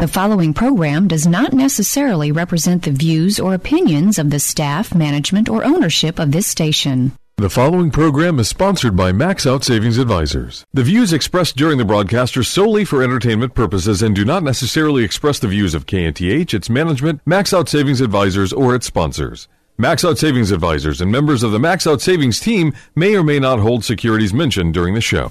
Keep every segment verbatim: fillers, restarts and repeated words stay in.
The following program does not necessarily represent the views or opinions of the staff, management, or ownership of this station. The following program is sponsored by Max Out Savings Advisors. The views expressed during the broadcast are solely for entertainment purposes and do not necessarily express the views of K N T H, its management, Max Out Savings Advisors, or its sponsors. Max Out Savings Advisors and members of the Max Out Savings team may or may not hold securities mentioned during the show.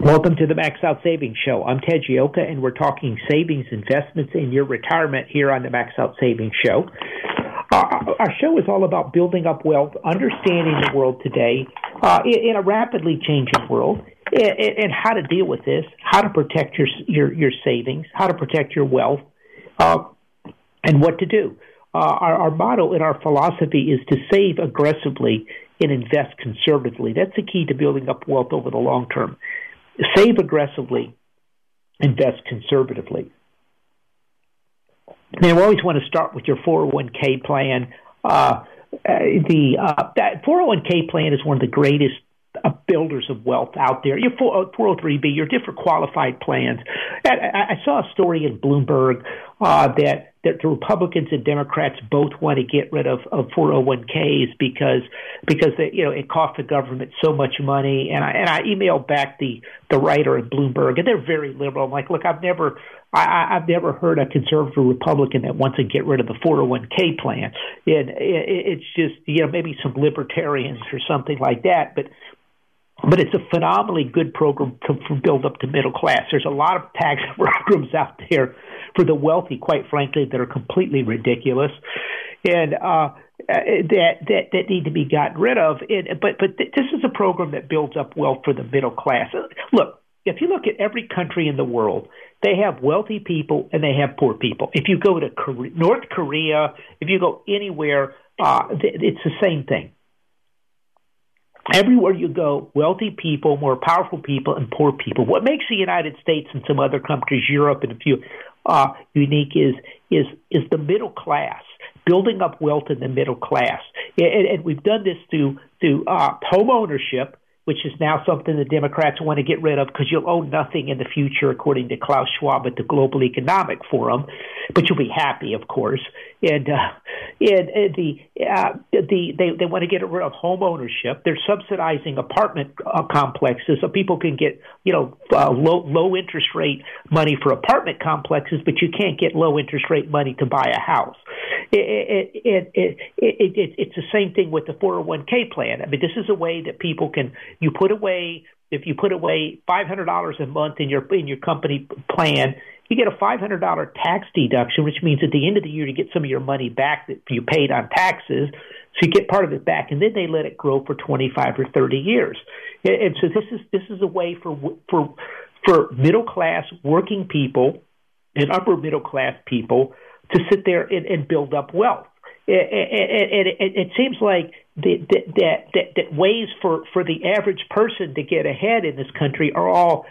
Welcome to the Max Out Savings Show. I'm Ted Gioia, and we're talking savings, investments, and your retirement here on the Max Out Savings Show. Our, our show is all about building up wealth, understanding the world today uh, in, in a rapidly changing world, and, and how to deal with this, how to protect your your, your savings, how to protect your wealth, uh, and what to do. Uh, our, our motto and our philosophy is to save aggressively and invest conservatively. That's the key to building up wealth over the long term. Save aggressively, invest conservatively. Now, we always want to start with your four oh one k plan. Uh, the uh, that four oh one k plan is one of the greatest uh, builders of wealth out there. Your four oh three b, your different qualified plans. I, I saw a story in Bloomberg uh, that, that the Republicans and Democrats both want to get rid of, of four oh one k's because because they, you know it costs the government so much money. And I and I emailed back the, the writer at Bloomberg, and they're very liberal. I'm like, look, I've never I, I've never heard a conservative Republican that wants to get rid of the four oh one k plan. And it, it's just you know maybe some libertarians or something like that, but. But it's a phenomenally good program to, to build up the middle class. There's a lot of tax programs out there for the wealthy, quite frankly, that are completely ridiculous and uh, that, that that need to be gotten rid of. And, but but th- this is a program that builds up wealth for the middle class. Look, if you look at every country in the world, they have wealthy people and they have poor people. If you go to Korea, North Korea, if you go anywhere, uh, th- it's the same thing. Everywhere you go, wealthy people, more powerful people, and poor people. What makes the United States and some other countries, Europe and a few, uh, unique is is is the middle class, building up wealth in the middle class. And, and we've done this through, through uh, home ownership, which is now something the Democrats want to get rid of because you'll own nothing in the future, according to Klaus Schwab at the Global Economic Forum. But you'll be happy, of course. And, uh, and, and the, uh, the they, they want to get rid of home ownership. They're subsidizing apartment uh, complexes so people can get you know uh, low low interest rate money for apartment complexes, but you can't get low interest rate money to buy a house. It, it, it, it, it, it, it's the same thing with the four oh one k plan. I mean, this is a way that people can. You put away if you put away five hundred dollars a month in your in your company plan, you get a five hundred dollars tax deduction, which means at the end of the year you get some of your money back that you paid on taxes. So you get part of it back, and then they let it grow for twenty-five or thirty years. And so this is this is a way for for for middle class working people and upper middle class people to sit there and, and build up wealth. It, it, it, it seems like that that that, that ways for, for the average person to get ahead in this country are all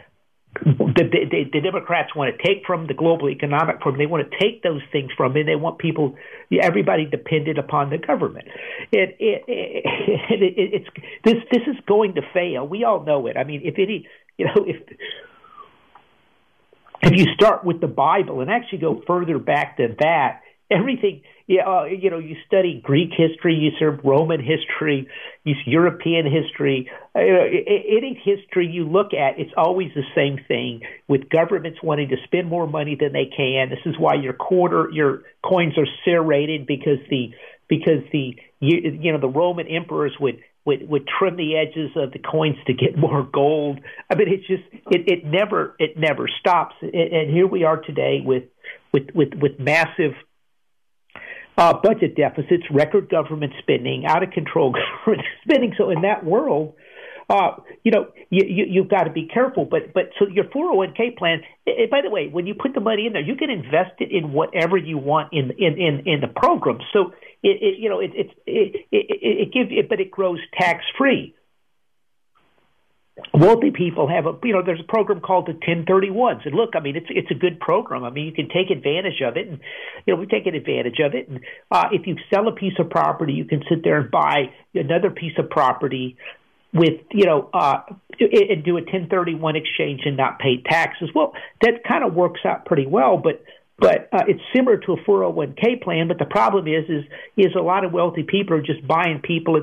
the, the, the Democrats want to take from the Global Economic Forum. They want to take those things from, and they want people, everybody, dependent upon the government. It, it, it, it, it's this this is going to fail. We all know it. I mean, if any, you know, if. If you start with the Bible and actually go further back than that, everything, you know, you know, you study Greek history, you serve Roman history, you European history, you know, any history you look at, it's always the same thing with governments wanting to spend more money than they can. This is why your quarter, your coins are serrated because the because the you, you know the Roman emperors would, would, would trim the edges of the coins to get more gold. I mean, it's just it, it never it never stops. And here we are today with with with, with massive uh, budget deficits, record government spending, out of control government spending. So in that world, Uh, you know, you, you, you've got to be careful. But but so your four oh one k plan, it, by the way, when you put the money in there, you can invest it in whatever you want in in, in, in the program. So, it, it you know, it it, it, it, it gives it, but it grows tax-free. Wealthy people have a, you know, there's a program called the ten thirty-ones. And look, I mean, it's it's a good program. I mean, you can take advantage of it. And, you know, we've taken advantage of it. And uh, if you sell a piece of property, you can sit there and buy another piece of property with, you know, uh, and do a ten thirty-one exchange and not pay taxes. Well, that kind of works out pretty well, but but uh, it's similar to a four oh one k plan. But the problem is, is is a lot of wealthy people are just buying people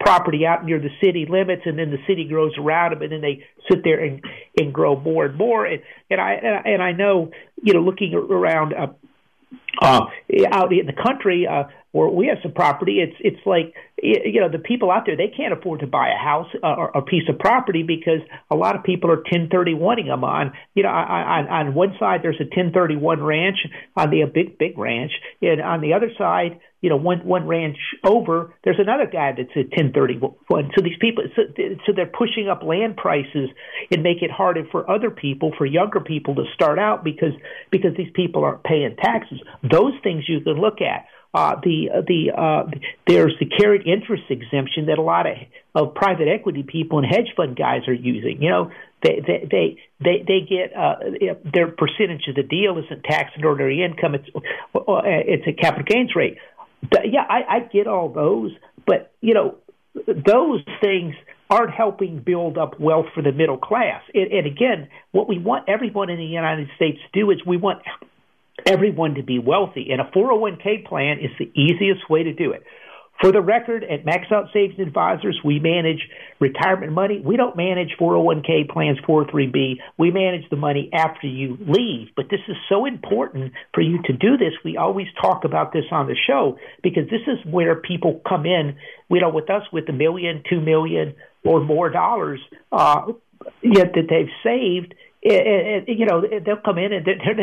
property out near the city limits, and then the city grows around them, and then they sit there and, and grow more and more. And and I and I know, you know, looking around uh, uh, out in the country, uh, where we have some property, it's it's like, you know, the people out there, they can't afford to buy a house or a piece of property because a lot of people are ten thirty-one-ing them on. You know, on, on one side, there's a ten thirty-one ranch, on the a big, big ranch. And on the other side, you know, one, one ranch over, there's another guy that's a ten thirty-one. So these people, so, so they're pushing up land prices and make it harder for other people, for younger people to start out because, because these people aren't paying taxes. Those things you can look at. Uh, the the uh, there's the carried interest exemption that a lot of, of private equity people and hedge fund guys are using. You know, they they they they, they get uh, their percentage of the deal isn't taxed on ordinary income. It's it's a capital gains rate. But yeah, I, I get all those, but you know, those things aren't helping build up wealth for the middle class. And, and again, what we want everyone in the United States to do is we want everyone to be wealthy, and a four oh one k plan is the easiest way to do it. For the record, at Max Out Savings Advisors, we manage retirement money. We don't manage four oh one k plans, four oh three b. We manage the money after you leave. But this is so important for you to do this. We always talk about this on the show because this is where people come in, you know, with us with a million, two million, or more dollars uh, yet that they've saved. And, and, you know, they'll come in and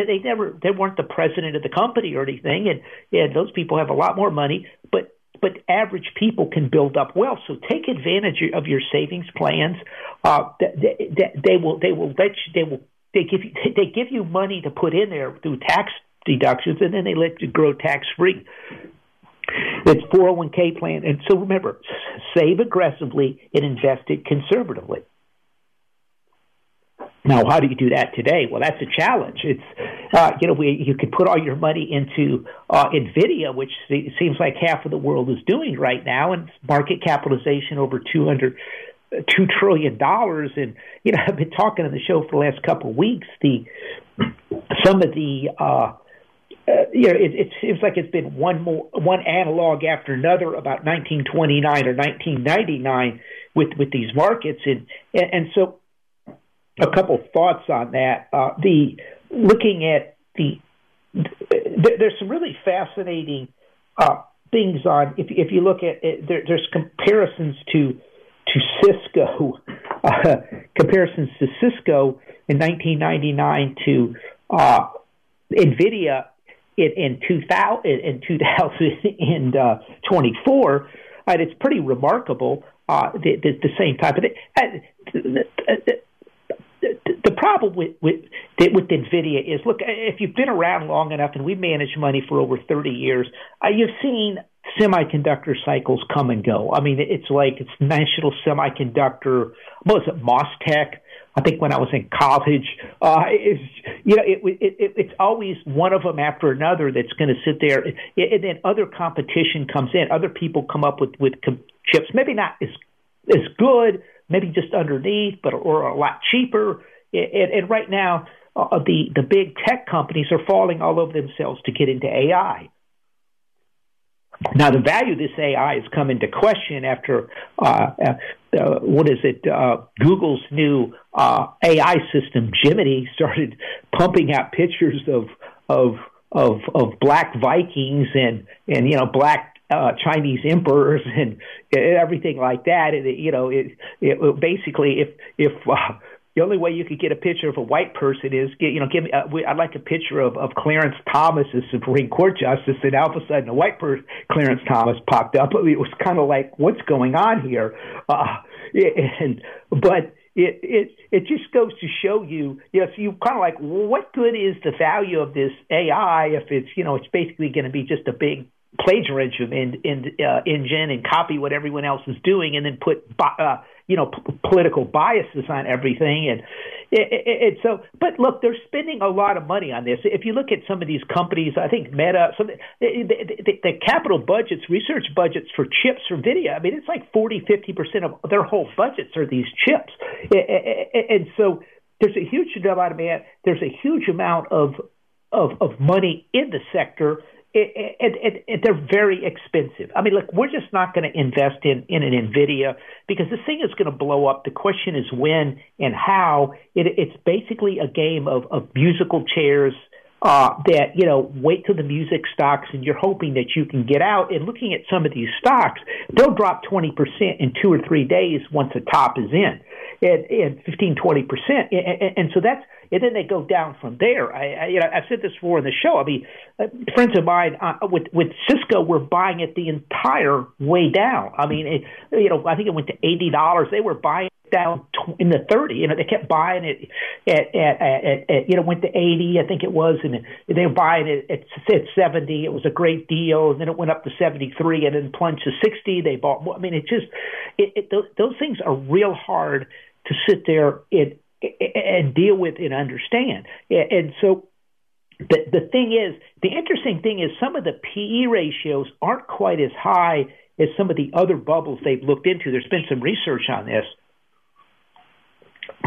they never, they weren't the president of the company or anything, and, and those people have a lot more money. But but average people can build up wealth, so take advantage of your savings plans. Uh, they, they, they will they will let you, they will they give you, they give you money to put in there through tax deductions, and then they let you grow tax free. It's four oh one k plan, and so remember, save aggressively and invest it conservatively. Now, how do you do that today? Well, that's a challenge. It's, uh, you know, we, you could put all your money into uh, Nvidia, which se- seems like half of the world is doing right now, and market capitalization over two hundred, two trillion dollars. And, you know, I've been talking on the show for the last couple of weeks. The some of the, uh, uh, you know, it, it seems like it's been one more one analog after another about nineteen twenty-nine or nineteen ninety-nine with, with these markets, and and, and so. A couple thoughts on that. Uh, the looking at the, th- there's some really fascinating uh, things on. If, if you look at it, there, there's comparisons to to Cisco, uh, comparisons to Cisco in nineteen ninety-nine to uh, Nvidia in in two thousand in twenty twenty-four, and it's pretty remarkable. Uh, the, the, the same type of thing. The problem with, with with NVIDIA is, look, if you've been around long enough, and we've managed money for over thirty years, uh, you've seen semiconductor cycles come and go. I mean, it's like it's National Semiconductor, what was it, MosTech? I think when I was in college, uh, it's, you know, it, it, it, it's always one of them after another that's going to sit there, it, and then other competition comes in. Other people come up with, with com- chips, maybe not as as good, maybe just underneath, but or a lot cheaper. And, and right now, uh, the, the big tech companies are falling all over themselves to get into A I. Now, the value of this A I has come into question after, uh, uh, what is it, uh, Google's new uh, A I system, Gemini, started pumping out pictures of of of, of black Vikings and, and, you know, black uh, Chinese emperors and everything like that. And, you know, it, it basically, if if uh, the only way you could get a picture of a white person is, you know, give me, uh, we, I'd like a picture of, of Clarence Thomas as Supreme Court Justice, and all of a sudden a white person, Clarence Thomas, popped up. It was kind of like, what's going on here? Uh, and but. It it it just goes to show you, you know, so you kind of like, well, what good is the value of this A I if it's, you know, it's basically going to be just a big plagiarism and, and uh, engine and copy what everyone else is doing and then put, uh, you know, p- political biases on everything. And it, it, it, so, but look, they're spending a lot of money on this. If you look at some of these companies, I think Meta, some, the, the, the, the capital budgets, research budgets for chips for video, I mean, it's like forty, fifty percent of their whole budgets are these chips. And so there's a huge amount of man, there's a huge amount of, of, of money in the sector. It, it, it, it, they're very expensive. I mean, look, we're just not going to invest in, in an Nvidia because this thing is going to blow up. The question is when and how. It, it's basically a game of, of musical chairs uh, that, you know, wait till the music stocks and you're hoping that you can get out. And looking at some of these stocks, they'll drop twenty percent in two or three days once a top is in, and, and fifteen, twenty percent. And, and, and so that's And then they go down from there. I, I, you know, I've said this before in the show. I mean, uh, friends of mine uh, with with Cisco were buying it the entire way down. I mean, it, you know, I think it went to eighty dollars. They were buying it down tw- in the thirty. You know, they kept buying it at, at, at, at, at you know went to eighty. I think it was, and they were buying it at, at seventy. It was a great deal, and then it went up to seventy three, and then plunged to sixty. They bought more. I mean, it just it, it those, those things are real hard to sit there and. and deal with and understand. And so the the thing is, the interesting thing is some of the P E ratios aren't quite as high as some of the other bubbles they've looked into. There's been some research on this.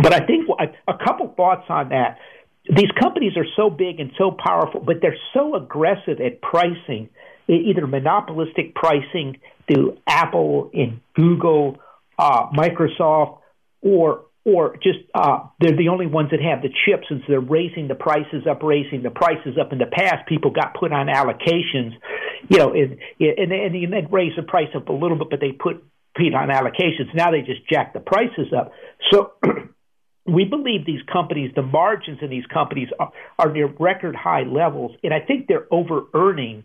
But I think a couple thoughts on that. These companies are so big and so powerful, but they're so aggressive at pricing, either monopolistic pricing through Apple and Google, uh, Microsoft, or Or just uh, they're the only ones that have the chips, and so they're raising the prices up, raising the prices up. In the past, people got put on allocations, you know, and and, and they'd raise the price up a little bit, but they put Pete on allocations. Now they just jack the prices up. So we believe these companies, the margins in these companies are, are near record high levels, and I think they're over-earning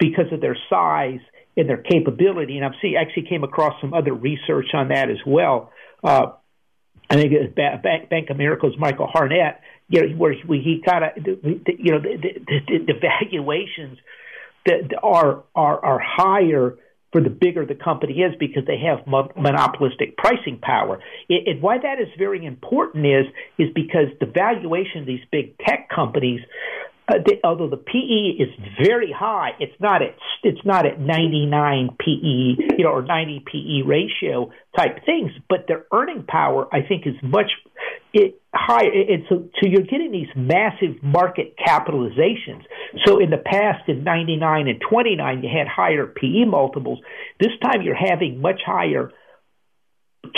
because of their size and their capability. And I've see, actually came across some other research on that as well. Uh, I think it was Bank, Bank of America's Michael Harnett, you know, where he kind of, you know, the, the, the valuations that are, are are higher for the bigger the company is because they have monopolistic pricing power. It, and why that is very important is is because the valuation of these big tech companies, uh, they, although the P E is very high, it's not at it's not at ninety-nine P E, you know, or ninety P E ratio type things, but their earning power, I think, is much it, higher. And so, so you're getting these massive market capitalizations. So in the past, in ninety-nine and twenty-nine, you had higher P E multiples. This time, you're having much higher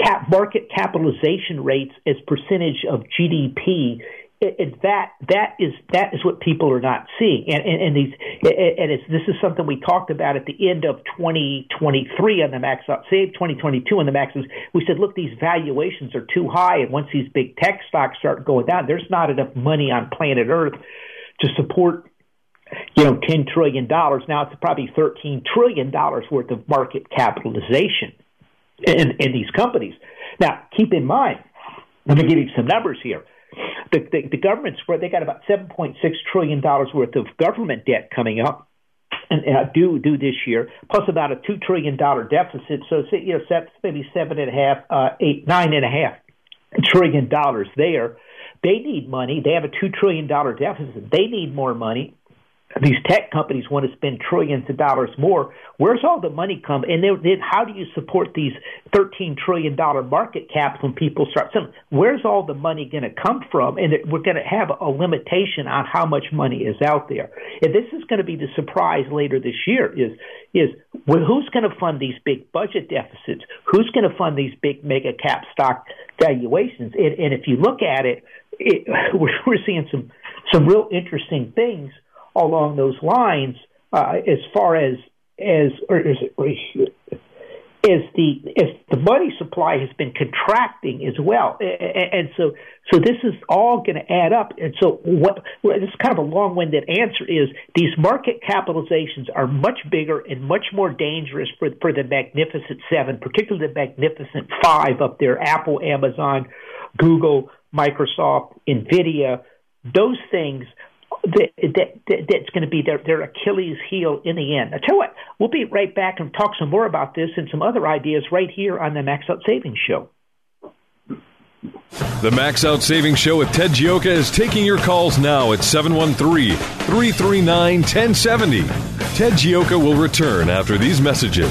cap market capitalization rates as percentage of G D P. And that that is that is what people are not seeing, and and, and these and it's, this is something we talked about at the end of twenty twenty-three on the Max Out Savings, twenty twenty-two on the Max Out. We said, look, these valuations are too high, and once these big tech stocks start going down, there's not enough money on planet Earth to support, you know, ten trillion dollars. Now it's probably thirteen trillion dollars worth of market capitalization in in these companies. Now keep in mind, let me give you some numbers here. The, the, the government's where they got about seven point six trillion dollars worth of government debt coming up and, and due due this year, plus about a two trillion dollars deficit. So it's, you know, maybe seven and a half, uh, eight, nine and a half trillion dollars there. They need money. They have a two trillion dollars deficit. They need more money. These tech companies want to spend trillions of dollars more. Where's all the money come? And then, then how do you support these thirteen trillion dollars market caps when people start selling? Where's all the money going to come from? And we're going to have a limitation on how much money is out there. And this is going to be the surprise later this year is, is well, who's going to fund these big budget deficits? Who's going to fund these big mega cap stock valuations? And, and if you look at it, it we're, we're seeing some, some real interesting things along those lines, uh, as far as as or is it, as the as the money supply has been contracting as well, and so so this is all going to add up. And so what? This is kind of a long-winded answer. Is these market capitalizations are much bigger and much more dangerous for for the Magnificent Seven, particularly the Magnificent Five up there: Apple, Amazon, Google, Microsoft, Nvidia. Those things. That, that, that that's going to be their, their Achilles heel in the end. I tell you what, we'll be right back and talk some more about this and some other ideas right here on the Max Out Savings Show. The Max Out Savings Show with Ted Gioia is taking your calls now at seven one three, three three nine, one zero seven zero. Ted Gioia will return after these messages.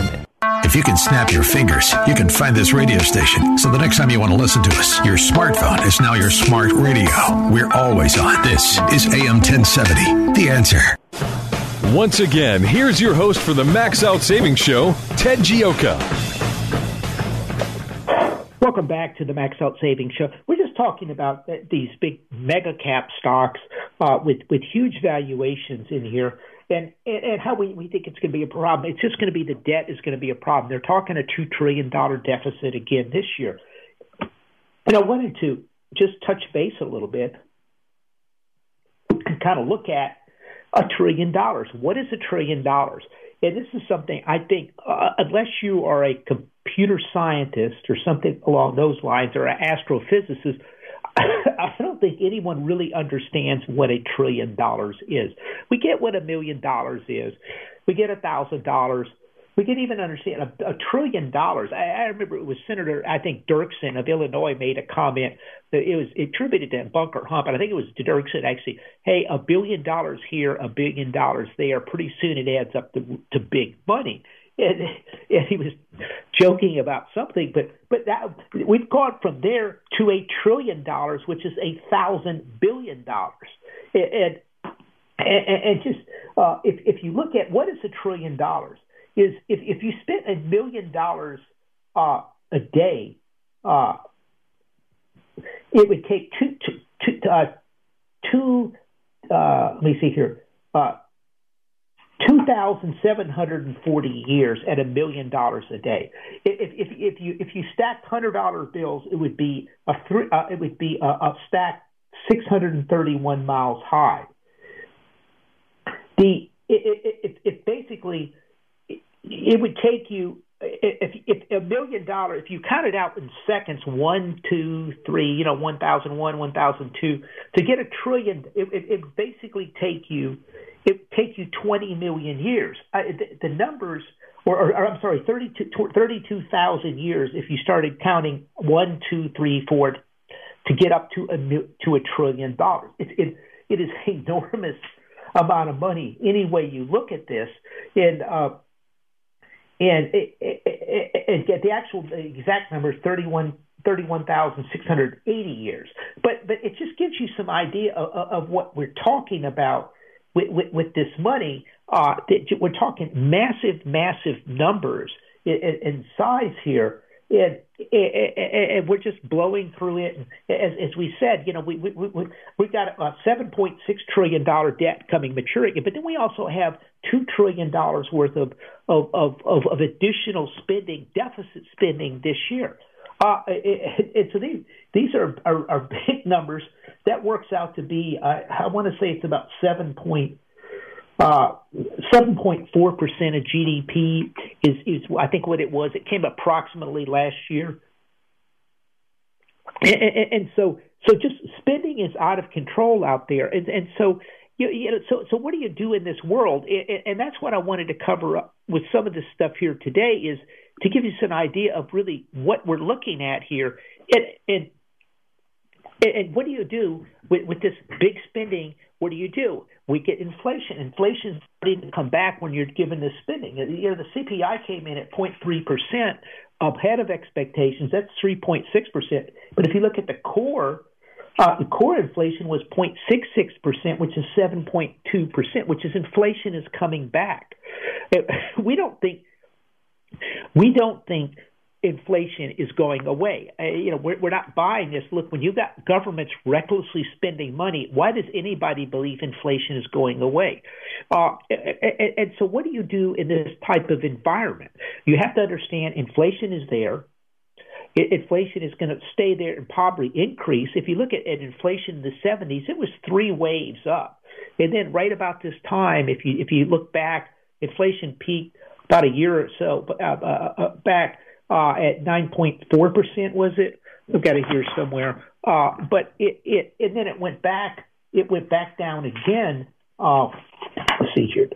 If you can snap your fingers, you can find this radio station. So the next time you want to listen to us, your smartphone is now your smart radio. We're always on. This is A M ten seventy, The Answer. Once again, here's your host for the Max Out Savings Show, Ted Gioia. Welcome back to the Max Out Savings Show. We're just talking about these big mega cap stocks uh, with, with huge valuations in here. And, and how we, we think it's going to be a problem. It's just going to be the debt is going to be a problem. They're talking a two trillion dollars deficit again this year. And I wanted to just touch base a little bit and kind of look at a trillion dollars. What is a trillion dollars? And this is something I think, uh, unless you are a computer scientist or something along those lines or an astrophysicist, I don't think anyone really understands what a trillion dollars is. We get what a million dollars is. We get a thousand dollars. We can even understand a, a trillion dollars. I, I remember it was Senator, I think, Dirksen of Illinois made a comment that it was attributed to Bunker Hump, and I think it was to Dirksen actually. Hey, a billion dollars here, a billion dollars there. Pretty soon it adds up to, to big money. And, and he was joking about something, but but that, we've gone from there to a trillion dollars, which is a thousand billion dollars. And and, and just uh, if if you look at what is a trillion dollars is if, if you spent a million dollars uh, a day, uh, it would take two two two, uh, two uh, let me see here. Uh, two thousand seven hundred forty years at a million dollars a day. If, if, if you if you stacked one hundred dollar bills, it would be a three, uh, it would be a, a stack six hundred thirty-one miles high. The it, it, it, it basically it, it would take you if, if a million dollars, if you count it out in seconds, one, two, three, you know, one thousand one, one thousand two, to get a trillion, it, it, it basically take you, it take you twenty million years. I, the, the numbers, or, or, or I'm sorry, thirty-two thousand years if you started counting one, two, three, four, to get up to a to a trillion dollars. It, it, it is an enormous amount of money any way you look at this. And uh, and it, it, it, it, the actual the exact number is thirty-one thousand six hundred eighty years. But but it just gives you some idea of, of what we're talking about with, with, with this money. Uh, that we're talking massive, massive numbers in, in size here. And, and we're just blowing through it. As, as we said, you know, we, we, we, we've got a seven point six trillion dollars debt coming maturing, but then we also have two trillion dollars worth of, of, of, of additional spending, deficit spending this year. Uh, it, it, so these, these are, are, are big numbers. That works out to be, uh, I want to say it's about seven point four percent Uh, seven point four percent of G D P is, is, I think, what it was. It came approximately last year. And, and, and so so just spending is out of control out there. And, and so, you, you know, so so what do you do in this world? And, and that's what I wanted to cover up with some of this stuff here today, is to give you some idea of really what we're looking at here. And, and, and what do you do with, with this big spending? What do you do? We get inflation. Inflation's starting to come back when you're given this spending. You know, the C P I came in at zero point three percent ahead of expectations. That's three point six percent. But if you look at the core, uh, the core inflation was zero point six six percent, which is seven point two percent, which is inflation is coming back. We don't think we don't think inflation is going away. Uh, you know, we're, we're not buying this. Look, when you've got governments recklessly spending money, why does anybody believe inflation is going away? Uh, and, and so what do you do in this type of environment? You have to understand inflation is there. It, inflation is going to stay there and probably increase. If you look at, at inflation in the seventies, it was three waves up. And then right about this time, if you, if you look back, inflation peaked about a year or so uh, uh, back, Uh, at nine point four percent, was it? I've got it here somewhere. Uh, but it, it, and then it went back, it went back down again. Uh, let's see here.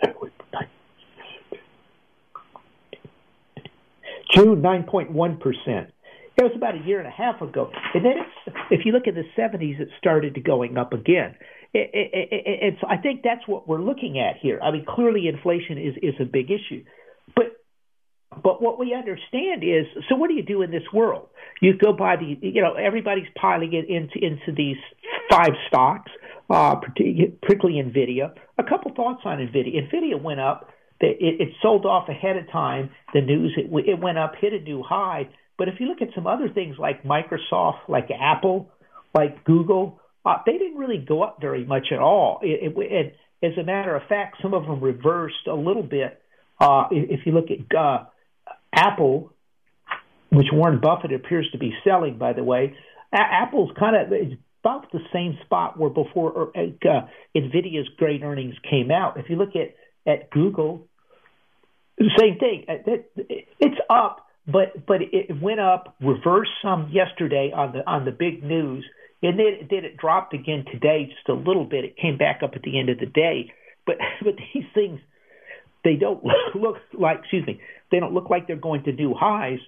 June, nine point one percent. That was about a year and a half ago. And then it's, if you look in the seventies, it started to going up again. It, it, it, it's, I think that's what we're looking at here. I mean, clearly inflation is, is a big issue. But But what we understand is, so what do you do in this world? You go by the, you know, everybody's piling it into into these five stocks, uh, particularly Nvidia. A couple thoughts on Nvidia. Nvidia went up. It, it sold off ahead of time. The news, it, it went up, hit a new high. But if you look at some other things like Microsoft, like Apple, like Google, uh, they didn't really go up very much at all. It, it, it, as a matter of fact, some of them reversed a little bit. Uh, if you look at uh, Apple, which Warren Buffett appears to be selling, by the way, a- Apple's kind of about the same spot where before uh, Nvidia's great earnings came out. If you look at, at Google, same thing. It, it, it's up, but but it went up, reversed some yesterday on the on the big news, and then, then it dropped again today just a little bit. It came back up at the end of the day, but but these things, they don't look like, excuse me, they don't look like they're going to do highs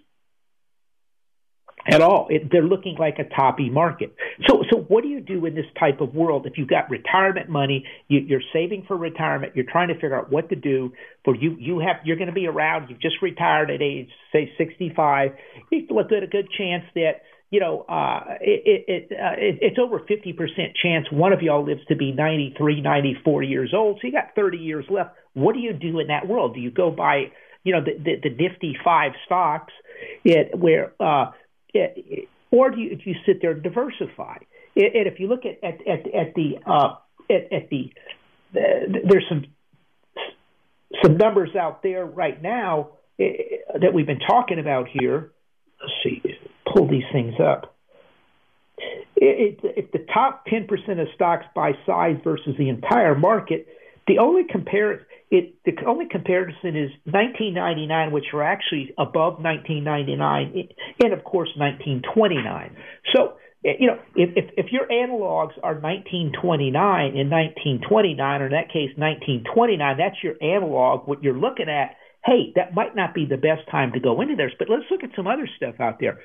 at all. It, they're looking like a toppy market. So so what do you do in this type of world? If you've got retirement money, you, you're saving for retirement, you're trying to figure out what to do, for you, you have, you're going to be around, you've just retired at age, say, sixty-five, you look at a good chance that, you know, uh, it, it, uh, it, it's over fifty percent chance one of y'all lives to be ninety-three, ninety-four years old. So you got thirty years left. What do you do in that world? Do you go buy, you know, the, the, the nifty five stocks, it, where, uh, it, or do you, do you sit there and diversify? It, and if you look at at at, at the uh, at, at the, the there's some some numbers out there right now it, that we've been talking about here. Let's see. Pull these things up. It, it, if the top ten percent of stocks by size versus the entire market, the only compare It, the only comparison is nineteen ninety-nine, which were actually above nineteen ninety-nine, and of course nineteen twenty-nine. So, you know, if, if, if your analogs are nineteen twenty-nine and nineteen twenty-nine, or in that case nineteen twenty-nine, that's your analog. What you're looking at, hey, that might not be the best time to go into this, but let's look at some other stuff out there.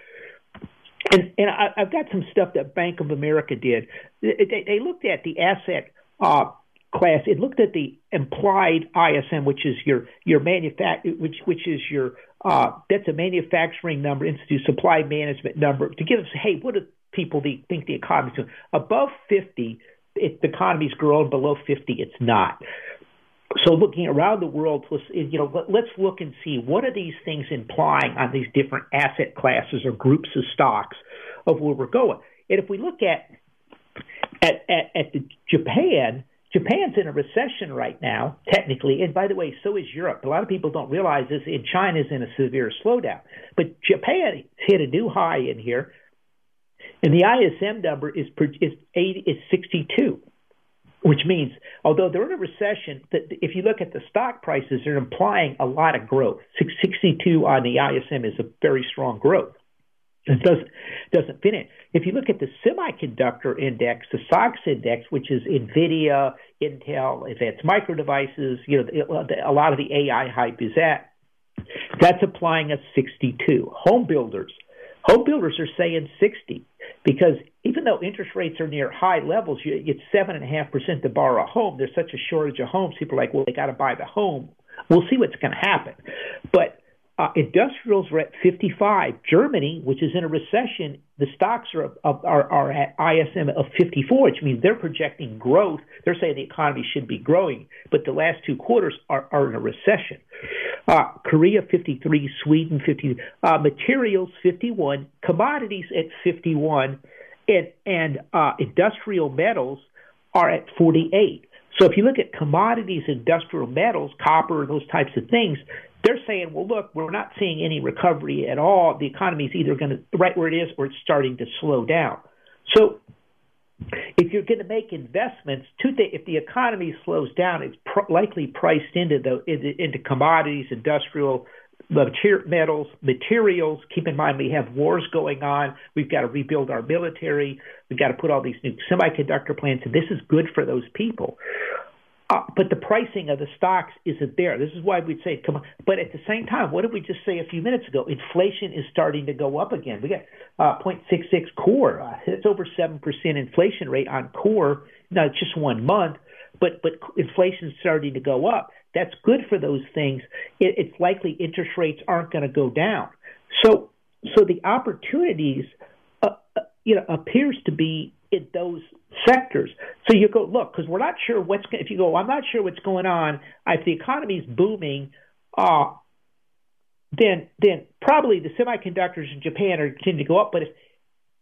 And, and I, I've got some stuff that Bank of America did. They, they looked at the asset uh, class. It looked at the implied I S M, which is your your manufact, which which is your uh, that's a manufacturing number, institute supply management number, to give us, hey, what do people the, think the economy's doing? Above fifty, if the economy's growing. Below fifty, it's not. So looking around the world, let's, you know, let's look and see what are these things implying on these different asset classes or groups of stocks of where we're going. And if we look at at, at, at the Japan, Japan's in a recession right now, technically. And by the way, so is Europe. A lot of people don't realize this, and China's in a severe slowdown. But Japan hit a new high in here, and the I S M number is is, is sixty-two. Which means, although they're in a recession, that if you look at the stock prices, they're implying a lot of growth. six sixty-two on the I S M is a very strong growth. It doesn't, doesn't fit in. If you look at the semiconductor index, the S O X index, which is Nvidia, Intel, Advanced Micro Devices, you know, a lot of the A I hype is at, that's applying a sixty-two. Home builders. Home builders are saying sixty because even though interest rates are near high levels, you get seven and a half percent to borrow a home. There's such a shortage of homes. People are like, well, they got to buy the home. We'll see what's going to happen. But uh, industrials are at fifty-five. Germany, which is in a recession, the stocks are are, are at I S M of fifty-four, which means they're projecting growth. They're saying the economy should be growing, but the last two quarters are, are in a recession. Uh, Korea, fifty-three. Sweden, fifty. Uh, materials, fifty-one. Commodities at fifty-one. And, and uh, industrial metals are at forty-eight. So if you look at commodities, industrial metals, copper, those types of things, they're saying, well, look, we're not seeing any recovery at all. The economy is either going to right where it is or it's starting to slow down. So if you're going to make investments, two things, if the economy slows down, it's pr- likely priced into the into, into commodities, industrial metals, materials. Keep in mind, we have wars going on. We've got to rebuild our military. We've got to put all these new semiconductor plants, and this is good for those people. Uh, but the pricing of the stocks isn't there. This is why we'd say, come on. But at the same time, what did we just say a few minutes ago? Inflation is starting to go up again. We got uh, zero point six six core. Uh, it's over seven percent inflation rate on core. Now, it's just one month, but, but inflation is starting to go up. That's good for those things. It, it's likely interest rates aren't going to go down. So, so the opportunities, uh, uh, you know, appears to be in those sectors. So you go look because we're not sure what's. If you go, I'm not sure what's going on. If the economy's booming, uh, then then probably the semiconductors in Japan are continuing to go up. But if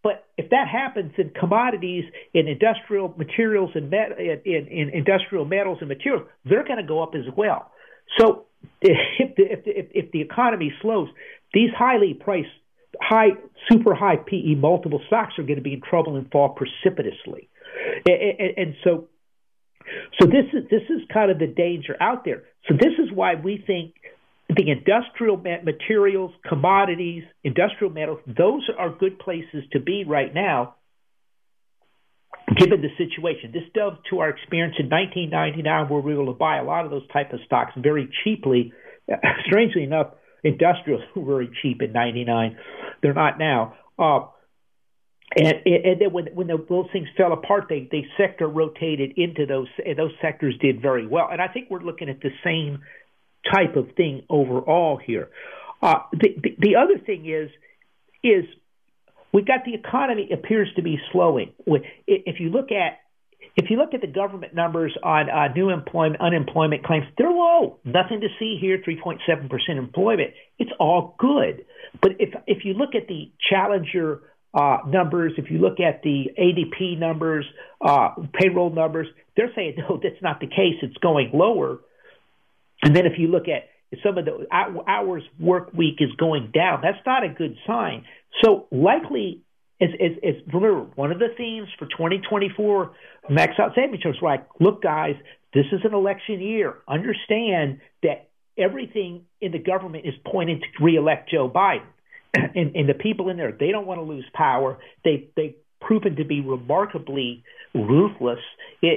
But if that happens, then commodities and industrial materials and met, in, in industrial metals and materials, they're going to go up as well. So if the, if, the, if the economy slows, these highly priced, high, super high P E multiple stocks are going to be in trouble and fall precipitously. And, and so, so this is this is kind of the danger out there. So this is why we think. The industrial materials, commodities, industrial metals, those are good places to be right now, given the situation. This doves to our experience in nineteen ninety-nine, where we were able to buy a lot of those type of stocks very cheaply. Strangely enough, industrials were very cheap in ninety-nine. They're not now. Uh, and, and then when, when those things fell apart, they, they sector rotated into those, and those sectors did very well. And I think we're looking at the same type of thing overall here. Uh, the, the, the other thing is, is we've got the economy appears to be slowing. If you look at if you look at the government numbers on uh, new employment, unemployment claims, they're low. Nothing to see here. three point seven percent employment. It's all good. But if if you look at the Challenger uh, numbers, if you look at the A D P numbers, uh, payroll numbers, they're saying no, that's not the case. It's going lower. And then if you look at some of the hours work week is going down, that's not a good sign. So likely, as, as, as remember, one of the themes for twenty twenty-four Max Out Savings Show is like, look, guys, This is an election year. Understand that everything in the government is pointed to reelect Joe Biden. And, and the people in there, they don't want to lose power. They, they've proven to be remarkably ruthless in,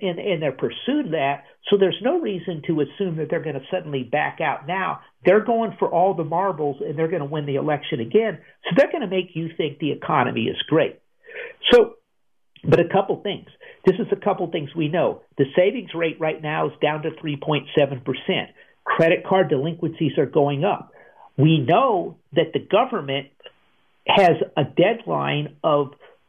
in, in their pursuit of that. So there's no reason to assume that they're going to suddenly back out now. They're going for all the marbles, and they're going to win the election again. So they're going to make you think the economy is great. So, but a couple things. This is a couple things we know. The savings rate right now is down to three point seven percent. Credit card delinquencies are going up. We know that the government has a deadline of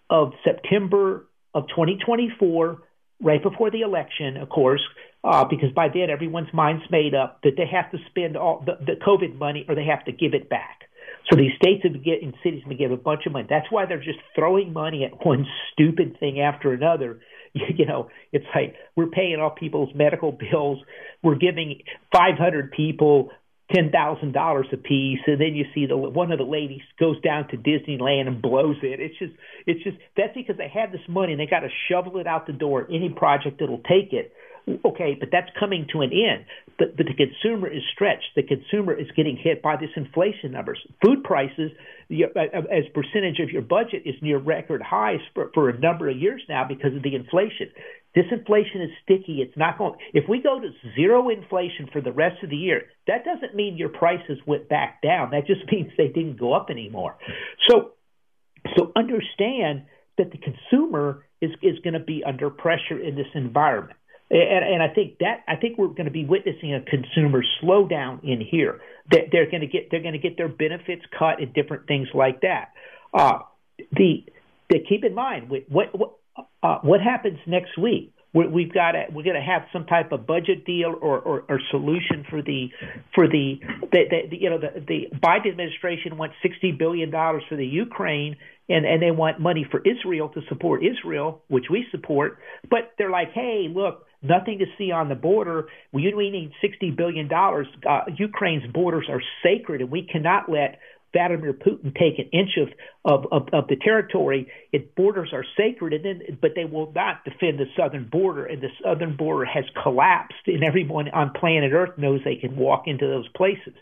of September of twenty twenty-four, right before the election, of course, uh, because by then everyone's mind's made up that they have to spend all the, the COVID money or they have to give it back. So these states have been getting, cities have been getting a bunch of money. That's why they're just throwing money at one stupid thing after another. You know, it's like we're paying off people's medical bills. We're giving five hundred people ten thousand dollars a piece, and then you see the one of the ladies goes down to Disneyland and blows it. It's just, it's just that's because they have this money and they got to shovel it out the door. Any project that'll take it, okay, but that's coming to an end. But, but the consumer is stretched. The consumer is getting hit by this inflation numbers. Food prices as percentage of your budget is near record highs for, for a number of years now because of the inflation. This inflation is sticky. It's not going. If we go to zero inflation for the rest of the year, that doesn't mean your prices went back down. That just means they didn't go up anymore. So, so understand that the consumer is, is going to be under pressure in this environment. And, and I think that I think we're going to be witnessing a consumer slowdown in here. That they're going to get they're going to get their benefits cut and different things like that. Uh, the the keep in mind what what. Uh, what happens next week? We're, we've got to, we're going to have some type of budget deal or, or, or solution for the for the, the, the, the you know the, the Biden administration wants sixty billion dollars for the Ukraine, and, and they want money for Israel to support Israel, which we support. But they're like, hey, look, nothing to see on the border. We, we need sixty billion dollars. Uh, Ukraine's borders are sacred, and we cannot let Vladimir Putin take an inch of, of, of, of the territory. Its borders are sacred, and then, but they will not defend the southern border, and the southern border has collapsed, and everyone on planet Earth knows they can walk into those places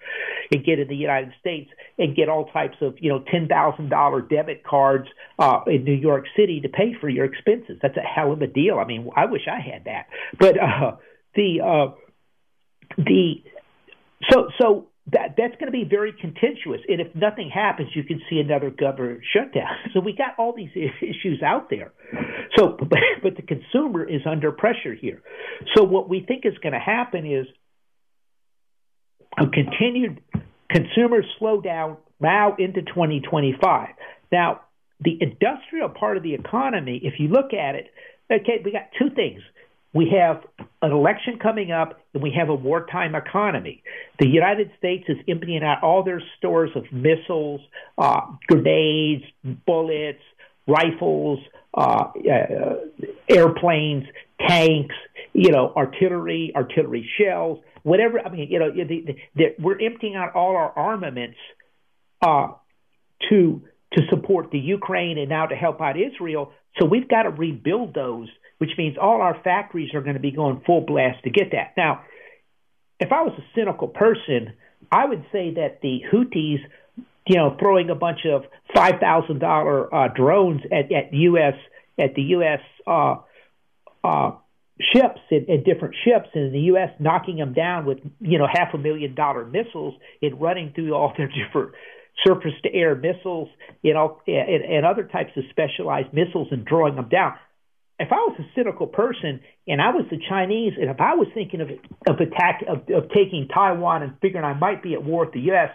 and get in the United States and get all types of, you know, ten thousand dollars debit cards uh, in New York City to pay for your expenses. That's a hell of a deal. I mean, I wish I had that. But uh, the uh, the so so. That that's going to be very contentious, and if nothing happens, you can see another government shutdown. So we got all these issues out there. So, but, but the consumer is under pressure here. So what we think is going to happen is a continued consumer slowdown now into twenty twenty-five. Now, the industrial part of the economy, if you look at it, okay, we got two things. We have an election coming up, and we have a wartime economy. The United States is emptying out all their stores of missiles, uh, grenades, bullets, rifles, uh, uh, airplanes, tanks, you know, artillery, artillery shells, whatever. I mean, you know, the, the, the, we're emptying out all our armaments uh, to to support the Ukraine and now to help out Israel. So we've got to rebuild those, which means all our factories are going to be going full blast to get that. Now, if I was a cynical person, I would say that the Houthis, you know, throwing a bunch of five thousand dollars uh, drones at, at U S at the U S uh, uh, ships and, and different ships, and the U S knocking them down with, you know, half a million dollar missiles and running through all their different surface-to-air missiles, you know, and, and other types of specialized missiles and drawing them down. If I was a cynical person and I was the Chinese, and if I was thinking of of attack of, of taking Taiwan and figuring I might be at war with the U S,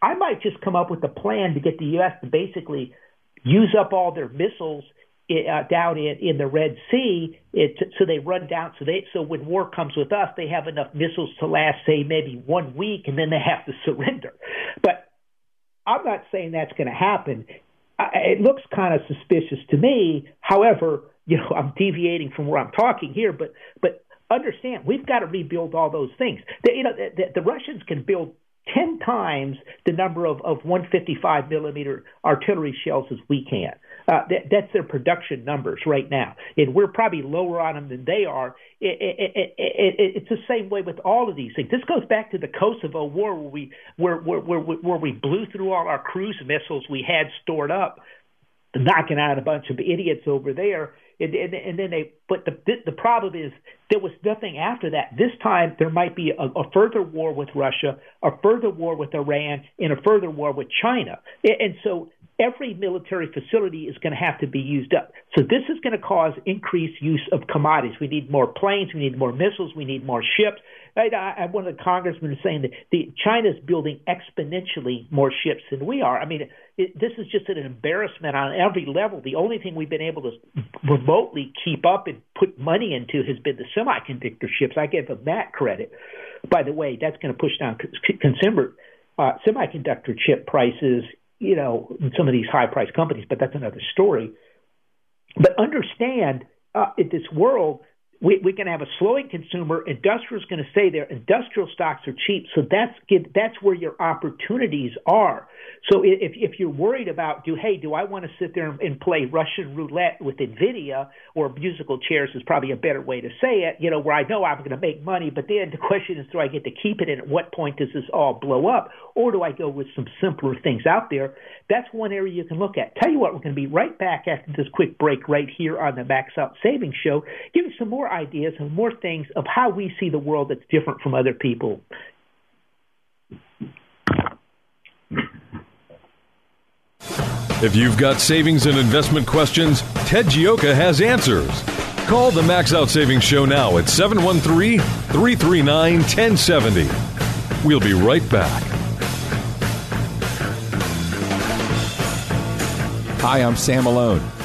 I might just come up with a plan to get the U S to basically use up all their missiles uh, down in, in the Red Sea, it, so they run down. So they so when war comes with us, they have enough missiles to last, say, maybe one week, and then they have to surrender. But I'm not saying that's going to happen. It looks kind of suspicious to me. However, you know, I'm deviating from where I'm talking here, but but understand, we've got to rebuild all those things. The, you know, the, the Russians can build ten times the number of, of one fifty-five millimeter artillery shells as we can. Uh, that, that's their production numbers right now. And we're probably lower on them than they are. It, it, it, it, it, it's the same way with all of these things. This goes back to the Kosovo War where we, where, where, where, where we blew through all our cruise missiles we had stored up, knocking out a bunch of idiots over there. And, and, and then they, but the the problem is there was nothing after that. This time there might be a, a further war with Russia, a further war with Iran, and a further war with China. And so every military facility is going to have to be used up. So this is going to cause increased use of commodities. We need more planes, we need more missiles, we need more ships. I, I, one of the congressmen is saying that the, China's building exponentially more ships than we are. I mean, it, this is just an embarrassment on every level. The only thing we've been able to remotely keep up and put money into has been the semiconductor ships. I give them that credit. By the way, that's going to push down consumer uh, semiconductor chip prices, you know, in some of these high-priced companies, but that's another story. But understand uh, in this world, We, we're going to have a slowing consumer. Industrial is going to stay there. Industrial stocks are cheap, so that's that's where your opportunities are. So if if you're worried about, do hey, do I want to sit there and play Russian roulette with Nvidia, or musical chairs is probably a better way to say it, you know, where I know I'm going to make money, but then the question is, do I get to keep it, and at what point does this all blow up, or do I go with some simpler things out there? That's one area you can look at. Tell you what, we're going to be right back after this quick break right here on the Max Out Savings Show. Give you some more ideas and more things of how we see the world that's different from other people. If you've got savings and investment questions, Ted Gioia has answers. Call the Max Out Savings Show now at seven one three, three three nine, one zero seven zero. We'll be right back. Hi, I'm Sam Malone,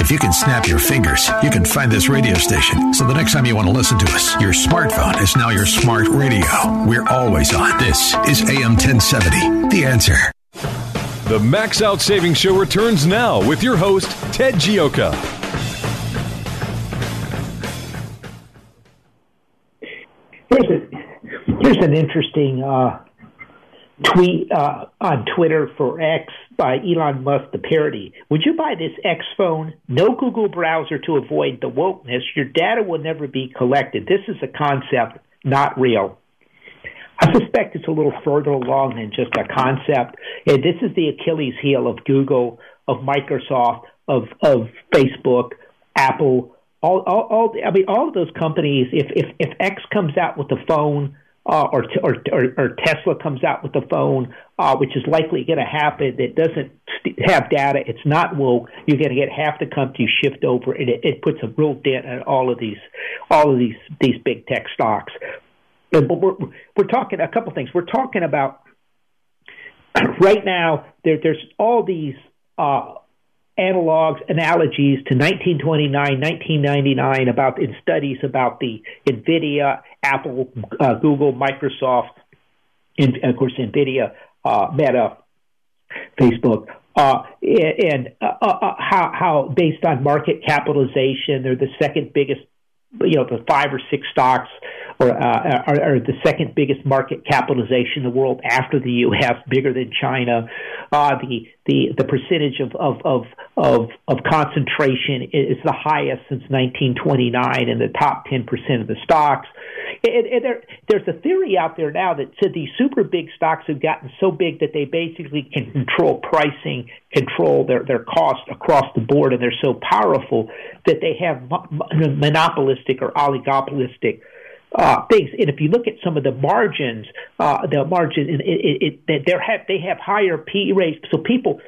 If you can snap your fingers, you can find this radio station. So the next time you want to listen to us, your smartphone is now your smart radio. We're always on. This is A M ten seventy, The Answer. The Max Out Savings Show returns now with your host, Ted Gioia. Here's, a, here's an interesting uh, tweet uh, on Twitter for X by Elon Musk, the parody. Would you buy this X phone? No Google browser to avoid the wokeness. Your data will never be collected. This is a concept, not real. I suspect it's a little further along than just a concept. And this is the Achilles heel of Google, of Microsoft, of, of Facebook, Apple. All, all, all, I mean, all of those companies, if, if, if X comes out with a phone, Uh, or, or or Tesla comes out with a phone, uh, which is likely going to happen, that doesn't have data. It's not woke. You're going to get half the company shift over, and it, it puts a real dent in all of these, all of these, these big tech stocks. But we're, we're talking a couple things. We're talking about right now. There, there's all these uh, analogs, analogies to nineteen twenty-nine, nineteen ninety-nine about in studies about the Nvidia, Apple, uh, Google, Microsoft, and of course Nvidia, uh, Meta, Facebook, uh, and uh, uh, how, how based on market capitalization, they're the second biggest. You know, the five or six stocks or uh, are, are the second biggest market capitalization in the world after the U S, bigger than China. Uh, the the the percentage of of of of, of concentration is the highest since nineteen twenty-nine in the top ten percent of the stocks. And, and there, there's a theory out there now that said these super big stocks have gotten so big that they basically can control pricing, control their, their cost across the board, and they're so powerful that they have mon- monopolistic or oligopolistic uh, things. And if you look at some of the margins, uh, the margin it, it, it, they have they have higher P E rates. So people,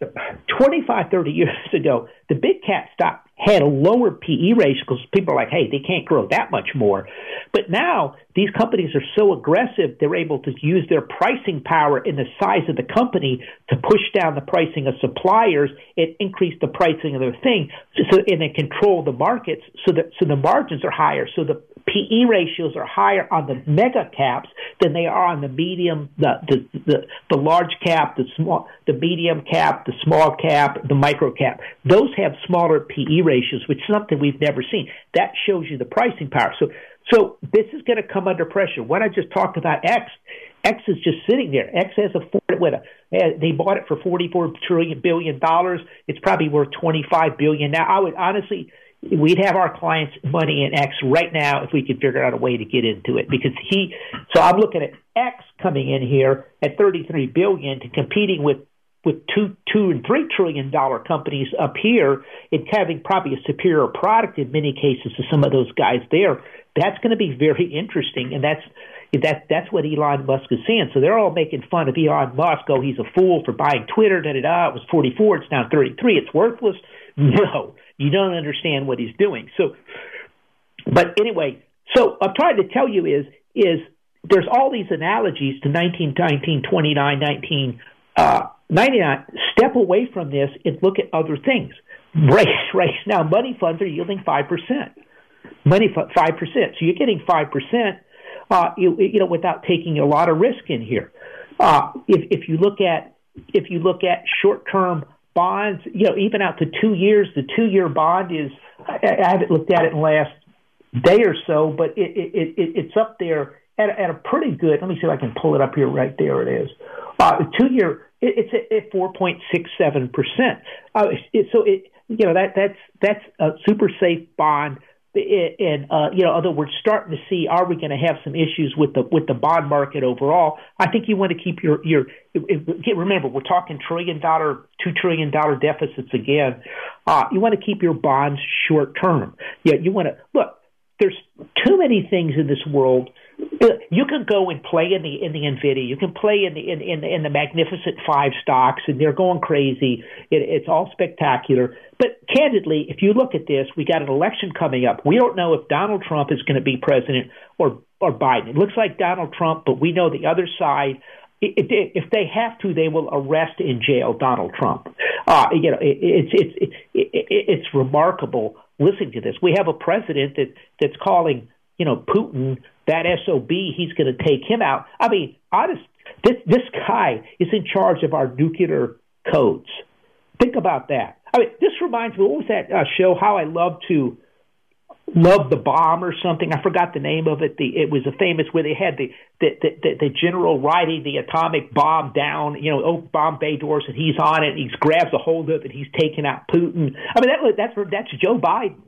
twenty-five, thirty years ago, the big cap stock had a lower P E ratio because people are like, hey, they can't grow that much more. But now these companies are so aggressive, they're able to use their pricing power in the size of the company to push down the pricing of suppliers and increase the pricing of their thing, so, and they control the markets so that so the margins are higher. So the P E ratios are higher on the mega caps than they are on the medium, the the, the, the large cap, the small, the medium cap, the small cap, the micro cap. Those have smaller P E ratios, which is something we've never seen. That shows you the pricing power. So, so this is going to come under pressure. When I just talked about X, X is just sitting there. X has a what? They bought it for forty-four trillion billion dollars. It's probably worth twenty-five billion dollars now. I would honestly. We'd have our clients' money in X right now if we could figure out a way to get into it. Because he, so I'm looking at X coming in here at thirty-three billion dollars to competing with with two, two and three trillion dollar companies up here, and having probably a superior product in many cases to some of those guys there. That's going to be very interesting, and that's that that's what Elon Musk is saying. So they're all making fun of Elon Musk. Oh, he's a fool for buying Twitter. Da da da. It was forty-four. It's now thirty-three. It's worthless. No. You don't understand what he's doing. So, but anyway, so I'm trying to tell you is is there's all these analogies to nineteen nineteen, twenty-nine, nineteen ninety-nine. Step away from this and look at other things. Right, right now, money funds are yielding five percent. Money five percent. So you're getting five percent, uh, you, you know, without taking a lot of risk in here. Uh, if if you look at if you look at short term. Bonds, you know, even out to two years, the two-year bond is, I, I haven't looked at it in the last day or so, but it, it, it, it's up there at, at a pretty good, let me see if I can pull it up here, right there it is. Uh, two-year, it, it's at four point six seven percent. Uh, it, so, it, you know, that that's that's a super safe bond. And, uh, you know, although we're starting to see, are we going to have some issues with the with the bond market overall? I think you want to keep your, your remember, we're talking trillion-dollar, two trillion dollar deficits again. Uh, you want to keep your bonds short-term. You, you want to, look, there's too many things in this world. You can go and play in the in the Nvidia. You can play in the in in, in the Magnificent Five stocks, and they're going crazy. It, it's all spectacular. But candidly, if you look at this, we got an election coming up. We don't know if Donald Trump is going to be president or or Biden. It looks like Donald Trump, but we know the other side. It, it, if they have to, they will arrest and jail Donald Trump. Uh, you know, it's it's it, it, it, it's remarkable listening to this. We have a president that that's calling, you know, Putin. That S O B, he's going to take him out. I mean, honest, this this guy is in charge of our nuclear codes. Think about that. I mean, this reminds me, what was that uh, show, How I Love to Love the Bomb or something? I forgot the name of it. The, it was a famous where they had the the, the, the the general riding the atomic bomb down, you know, open bomb bay doors, and he's on it, and he grabs a hold of it, and he's taking out Putin. I mean, that that's that's Joe Biden.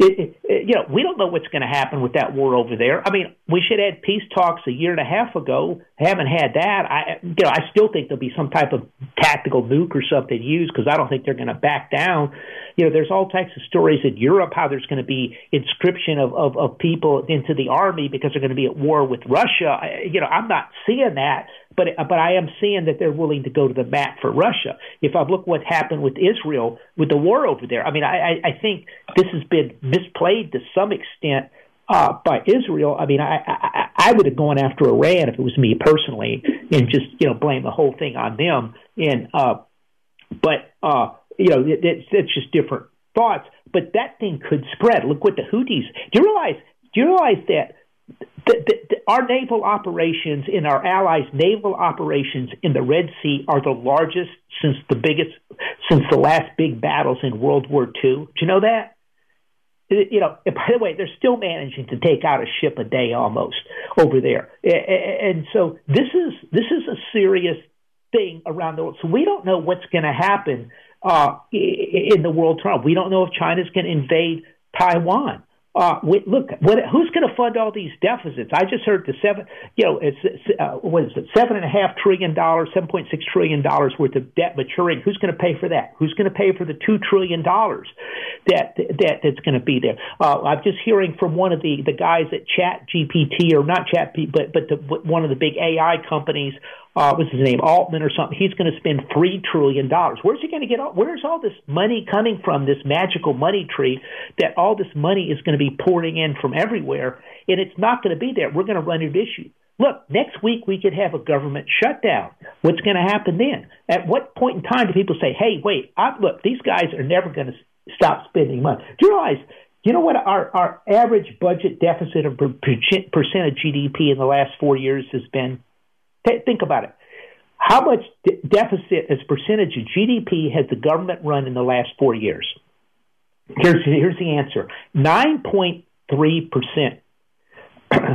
It, it, it, you know, we don't know what's going to happen with that war over there. I mean, we should have had peace talks a year and a half ago. Haven't had that. I, you know, I still think there'll be some type of tactical nuke or something used because I don't think they're going to back down. You know, there's all types of stories in Europe how there's going to be inscription of, of, of people into the army because they're going to be at war with Russia. I, you know, I'm not seeing that. but but I am seeing that they're willing to go to the mat for Russia. If I look what's happened with Israel, with the war over there, I mean, I, I think this has been misplayed to some extent uh, by Israel. I mean, I, I I would have gone after Iran if it was me personally, and just you know blame the whole thing on them. And uh, but uh, you know, it, it's it's just different thoughts. But that thing could spread. Look what the Houthis. Do you realize? Do you realize that? The, the, the, our naval operations in our allies' naval operations in the Red Sea are the largest since the biggest since the last big battles in World War Two. Do you know that? You know, and by the way, they're still managing to take out a ship a day almost over there, and so this is this is a serious thing around the world. So we don't know what's going to happen uh, in the world. Trump. We don't know if China's going to invade Taiwan. Uh, we, look, what, who's going to fund all these deficits? I just heard the seven, you know, it's, uh, what is it, seven and a half trillion dollars, seven point six trillion dollars worth of debt maturing. Who's going to pay for that? Who's going to pay for the two trillion dollars that that that's going to be there? Uh, I'm just hearing from one of the, the guys at Chat G P T or not Chat, but but the, one of the big A I companies. Uh, what's his name? Altman or something. He's going to spend three trillion dollars. Where's he going to get all? Where's all this money coming from? This magical money tree that all this money is going to be pouring in from everywhere, and it's not going to be there. We're going to run into issues. Look, next week we could have a government shutdown. What's going to happen then? At what point in time do people say, "Hey, wait, I, look, these guys are never going to stop spending money"? Do you realize? You know what? Our our average budget deficit of percent of G D P in the last four years has been. Think about it. How much de- deficit as percentage of G D P has the government run in the last four years? Here's here's the answer: nine point three percent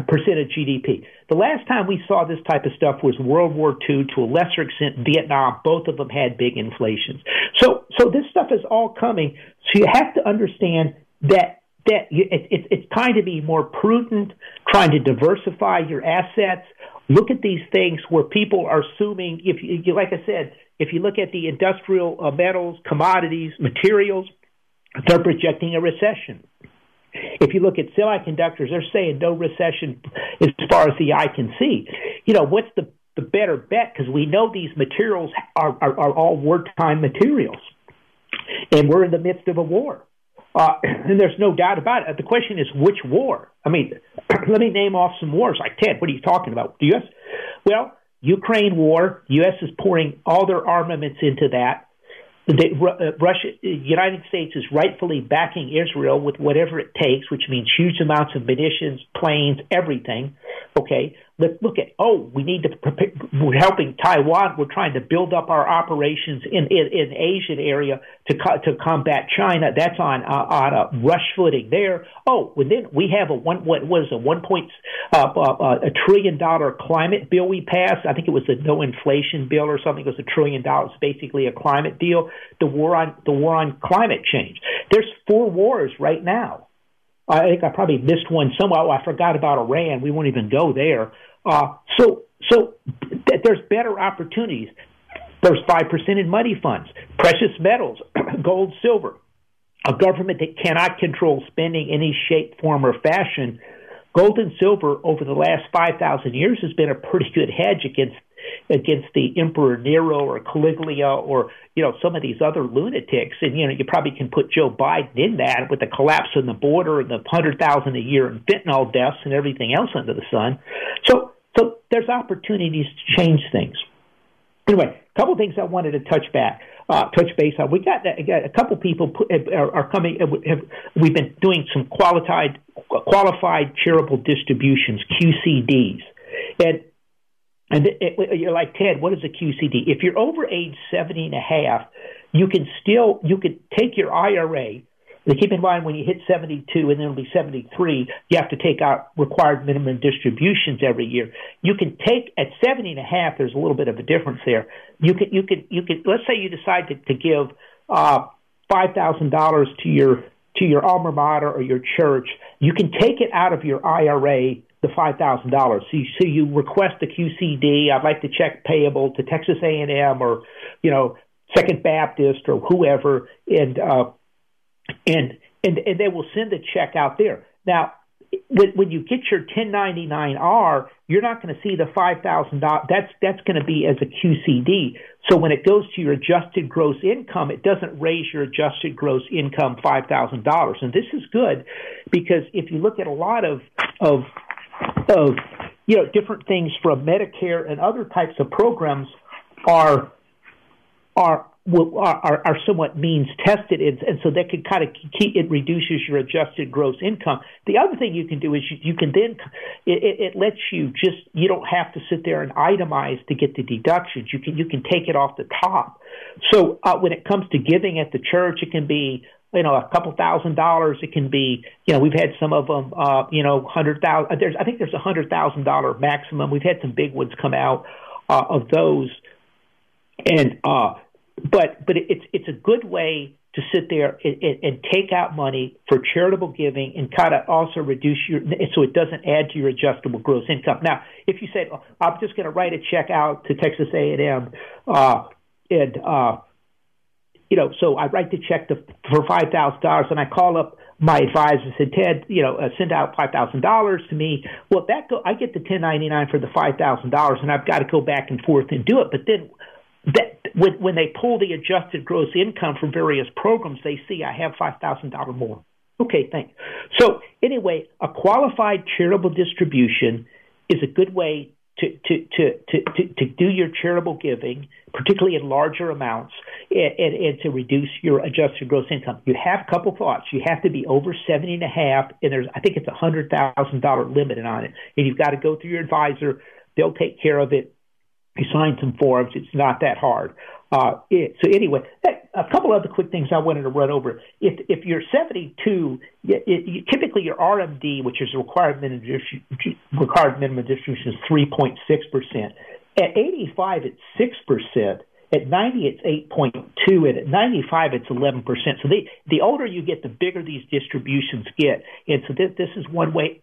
percent of G D P. The last time we saw this type of stuff was World War Two, to a lesser extent Vietnam. Both of them had big inflations. So so this stuff is all coming. So you have to understand that. That it, it, it's time to be more prudent, trying to diversify your assets. Look at these things where people are assuming, if you, like I said, if you look at the industrial uh, metals, commodities, materials, they're projecting a recession. If you look at semiconductors, they're saying no recession as far as the eye can see. You know, what's the, the better bet? Because we know these materials are, are, are all wartime materials, and we're in the midst of a war. Uh, and there's no doubt about it. The question is, which war? I mean, let me name off some wars. Like, Ted, what are you talking about? The U S? Well, Ukraine war. U S is pouring all their armaments into that. They, uh, Russia, United States is rightfully backing Israel with whatever it takes, which means huge amounts of munitions, planes, everything. Okay, let's look at, oh, we need to prepare, we're helping Taiwan. We're trying to build up our operations in in, in Asian area to co- to combat China. That's on uh, on a rush footing there. Oh, and then we have a one what was a one point uh, uh, a trillion dollar climate bill we passed. I think it was a no inflation bill or something. It was a trillion dollars, basically a climate deal. The war on the war on climate change. There's four wars right now. I think I probably missed one somewhere. Oh, I forgot about Iran. We won't even go there. Uh, so, so th- there's better opportunities. There's five percent in money funds, precious metals, gold, silver, a government that cannot control spending in any shape, form, or fashion. Gold and silver over the last five thousand years has been a pretty good hedge against against the Emperor Nero or Caligula or, you know, some of these other lunatics. And, you know, you probably can put Joe Biden in that with the collapse on the border and the one hundred thousand a year in fentanyl deaths and everything else under the sun. So so there's opportunities to change things. Anyway, a couple of things I wanted to touch back, uh, touch base on. We got, got a couple people put, are, are coming. Have, we've been doing some qualified, qualified charitable distributions, Q C Ds. And And it, it, you're like, Ted, what is a Q C D? If you're over age seventy and a half, you can still you could take your I R A. And keep in mind, when you hit seventy-two and then it'll be seventy-three, you have to take out required minimum distributions every year. You can take at seventy and a half. There's a little bit of a difference there. You could you could you could let's say you decide to, to give uh, five thousand dollars to your to your alma mater or your church. You can take it out of your I R A. The five thousand dollars. So, so you request a Q C D. I'd like the check payable to Texas A and M or, you know, Second Baptist or whoever, and uh, and and and they will send the check out there. Now, when, when you get your ten ninety-nine R, you're not going to see the five thousand dollars. That's that's going to be as a Q C D. So when it goes to your adjusted gross income, it doesn't raise your adjusted gross income five thousand dollars. And this is good because if you look at a lot of of of you know different things from Medicare and other types of programs are are Are, are somewhat means tested, and so that could kind of keep it reduces your adjusted gross income. The other thing you can do is you, you can then it, it lets you just you don't have to sit there and itemize to get the deductions. You can you can take it off the top. So uh, when it comes to giving at the church, it can be you know a couple thousand dollars. It can be you know we've had some of them uh, you know hundred thousand. There's I think there's a hundred thousand dollar maximum. We've had some big ones come out uh, of those, and. Uh, But but it's it's a good way to sit there and, and, and take out money for charitable giving and kind of also reduce your so it doesn't add to your adjustable gross income. Now, if you say, oh, I'm just going to write a check out to Texas A and M, uh, and uh, you know, so I write the check to, for five thousand dollars, and I call up my advisor and said, Ted, you know, uh, send out five thousand dollars to me. Well, that go, I get the ten ninety nine for the five thousand dollars, and I've got to go back and forth and do it, but then. That when, when they pull the adjusted gross income from various programs, they see I have five thousand dollars more. Okay, thanks. So anyway, a qualified charitable distribution is a good way to to to to, to, to do your charitable giving, particularly in larger amounts, and, and, and to reduce your adjusted gross income. You have a couple thoughts. You have to be over seventy and a half, and there's I think it's a one hundred thousand dollars limit on it, and you've got to go through your advisor. They'll take care of it. You sign some forms. It's not that hard. Uh, it, so anyway, a couple other quick things I wanted to run over. If if you're seventy-two, it, it, typically your R M D, which is the required minimum distribution, required minimum distribution is three point six percent. At eighty-five, it's six percent. At ninety, it's eight point two, and at ninety-five, it's eleven percent. So the the older you get, the bigger these distributions get. And so this, this is one way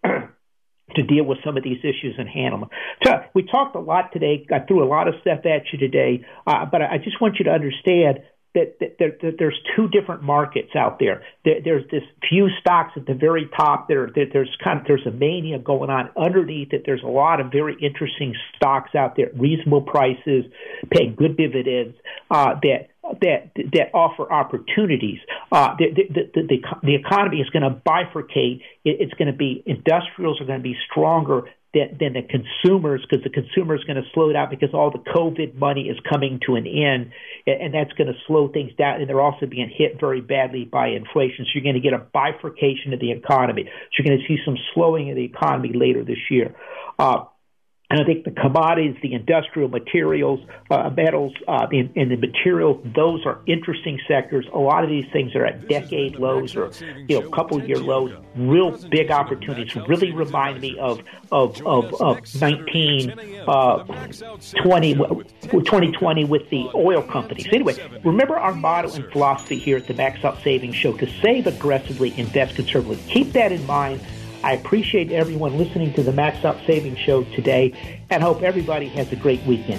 to deal with some of these issues and handle them. So we talked a lot today. I threw a lot of stuff at you today, uh, but I just want you to understand that, that, that, that there's two different markets out there. there. There's this few stocks at the very top. There, there, there's kind of there's a mania going on underneath it. There's a lot of very interesting stocks out there, at reasonable prices, paying good dividends. Uh, that. That that offer opportunities. Uh, the, the, the, the, the economy is going to bifurcate. It, it's going to be industrials are going to be stronger than, than the consumers because the consumer is going to slow down because all the COVID money is coming to an end, and, and that's going to slow things down. And they're also being hit very badly by inflation. So you're going to get a bifurcation of the economy. So you're going to see some slowing of the economy later this year. Uh, And I think the commodities, the industrial materials, uh, metals, uh, and, and the material, those are interesting sectors. A lot of these things are at decade lows or you know, couple-year lows, real big opportunities. Really remind me of of of, of nineteen, uh, twenty, twenty twenty with the oil companies. Anyway, remember our motto and philosophy here at the Max Out Savings Show, to save aggressively, invest conservatively. Keep that in mind. I appreciate everyone listening to the Max Out Savings Show today and hope everybody has a great weekend.